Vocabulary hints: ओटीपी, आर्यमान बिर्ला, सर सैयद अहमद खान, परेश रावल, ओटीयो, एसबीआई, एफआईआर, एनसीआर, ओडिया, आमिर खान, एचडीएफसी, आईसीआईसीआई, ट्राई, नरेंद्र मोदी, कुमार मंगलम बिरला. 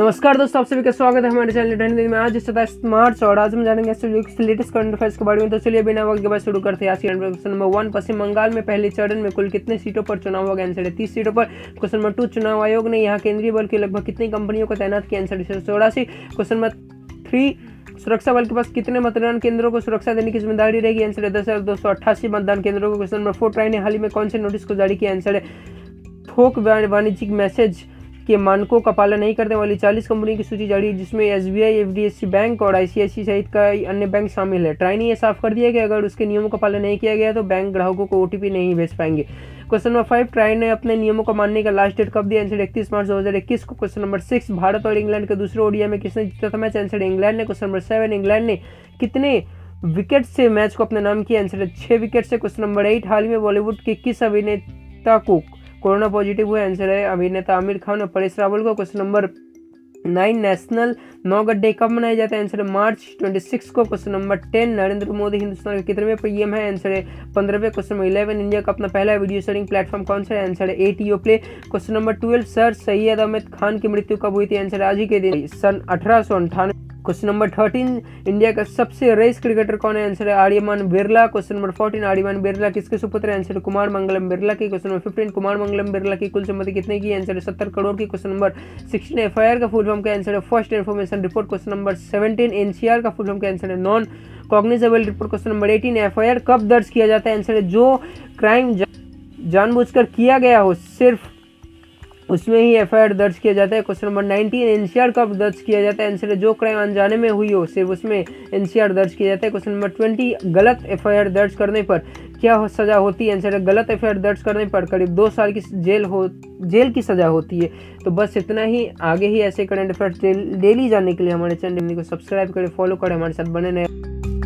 नमस्कार दोस्तों, आप सभी का स्वागत है हमारे चैनल ट्रेंड में। आज 27 मार्च और आज हम जानेंगे लेटेस्ट करंट अफेयर्स के बारे में। तो चलिए बिना वक्त के बाद शुरू करते हैं आज की current affairs. Number 1, Paschim Bangal में पहले चरण में कुल कितने सीटों पर चुनाव होगा? आंसर है 30 सीटों पर। क्वेश्चन नंबर 2, चुनाव आयोग ने यहाँ केंद्रीय बल की लगभग कितनी कंपनियों को तैनात किया? आंसर 184। क्वेश्चन नंबर 3, सुरक्षा बल के पास कितने मतदान केंद्रों को सुरक्षा देने की जिम्मेदारी रहेगी? आंसर है 10,288 मतदान केंद्रों को। क्वेश्चन नंबर 4, ट्राई ने हाल ही में कौन से नोटिस को जारी किया? आंसर है थोक वाणिज्यिक मैसेज के मानकों का पालन नहीं करने वाली 40 कंपनियों की सूची जारी है, जिसमें एसबीआई, एचडीएफसी बैंक और आईसीआईसीआई सहित कई अन्य बैंक शामिल है। ट्राई ने यह साफ कर दिया कि अगर उसके नियमों का पालन नहीं किया गया तो बैंक ग्राहकों को ओटीपी नहीं भेज पाएंगे। क्वेश्चन नंबर 5, ट्राई ने अपने नियमों को मानने का लास्ट डेट कब दिया? आंसर 31 मार्च 2021 को। क्वेश्चन नंबर 6, भारत और इंग्लैंड के दूसरे ओडिया में किसने जीता था मैच? आंसर इंग्लैंड ने। क्वेश्चन नंबर 7, इंग्लैंड ने कितने विकेट से मैच को अपने नाम किया? आंसर 6 विकेट से। क्वेश्चन नंबर 8, हाल ही में बॉलीवुड के किस अभिनेता को कोरोना पॉजिटिव हुआ? आंसर है अभिनेता आमिर खान और परेश रावल को। Question number 9, national Naugarh day कब मनाया जाता है? आंसर है मार्च 26 को। क्वेश्चन नंबर 10, नरेंद्र मोदी हिंदुस्तान के कितने पीएम है? आंसर है 15वें। क्वेश्चन नंबर 11, इंडिया का अपना पहला वीडियो शेयरिंग प्लेटफॉर्म कौन सा है? आंसर है ओटीयो play. Question number 12, सर सैयद अहमद खान की मृत्यु कब हुई थी? आंसर आज ही के दिन सन 1898। क्वेश्चन नंबर 13, इंडिया का सबसे रेस क्रिकेटर कौन है? आंसर है आर्यमान बिर्ला। क्वेश्चन नंबर 14, आर्यमान बिर्ला किसके सुपुत्र है? आंसर है कुमार मंगलम बिरला की। क्वेश्चन नंबर 15, कुमार मंगलम बिरला की कुल संपत्ति कितने की? आंसर है 70 करोड़ की। क्वेश्चन नंबर 16, एफआईआर का फुल फॉर्म क्या? आंसर है first information report. Question number 17, एनसीआर का फुल फॉर्म क्या? आंसर है non cognizable report. Question number 18, एफआईआर कब दर्ज किया जाता है? आंसर है जो क्राइम जानबूझकर किया गया हो, सिर्फ उसमें ही एफआईआर दर्ज किया जाता है। क्वेश्चन नंबर 19, एनसीआर कब दर्ज किया जाता है? आंसर है जो क्राइम अनजाने में हुई हो, सिर्फ उसमें एनसीआर दर्ज किया जाता है। क्वेश्चन नंबर 20, गलत एफआईआर दर्ज करने पर क्या सजा होती है? आंसर है गलत एफआईआर दर्ज करने पर करीब 2 साल की जेल की सजा होती है। तो बस इतना ही। आगे ही ऐसे करंट अफेयर्स डेली जानने के लिए हमारे चैनल को सब्सक्राइब करें, फॉलो करें, हमारे साथ बने रहें।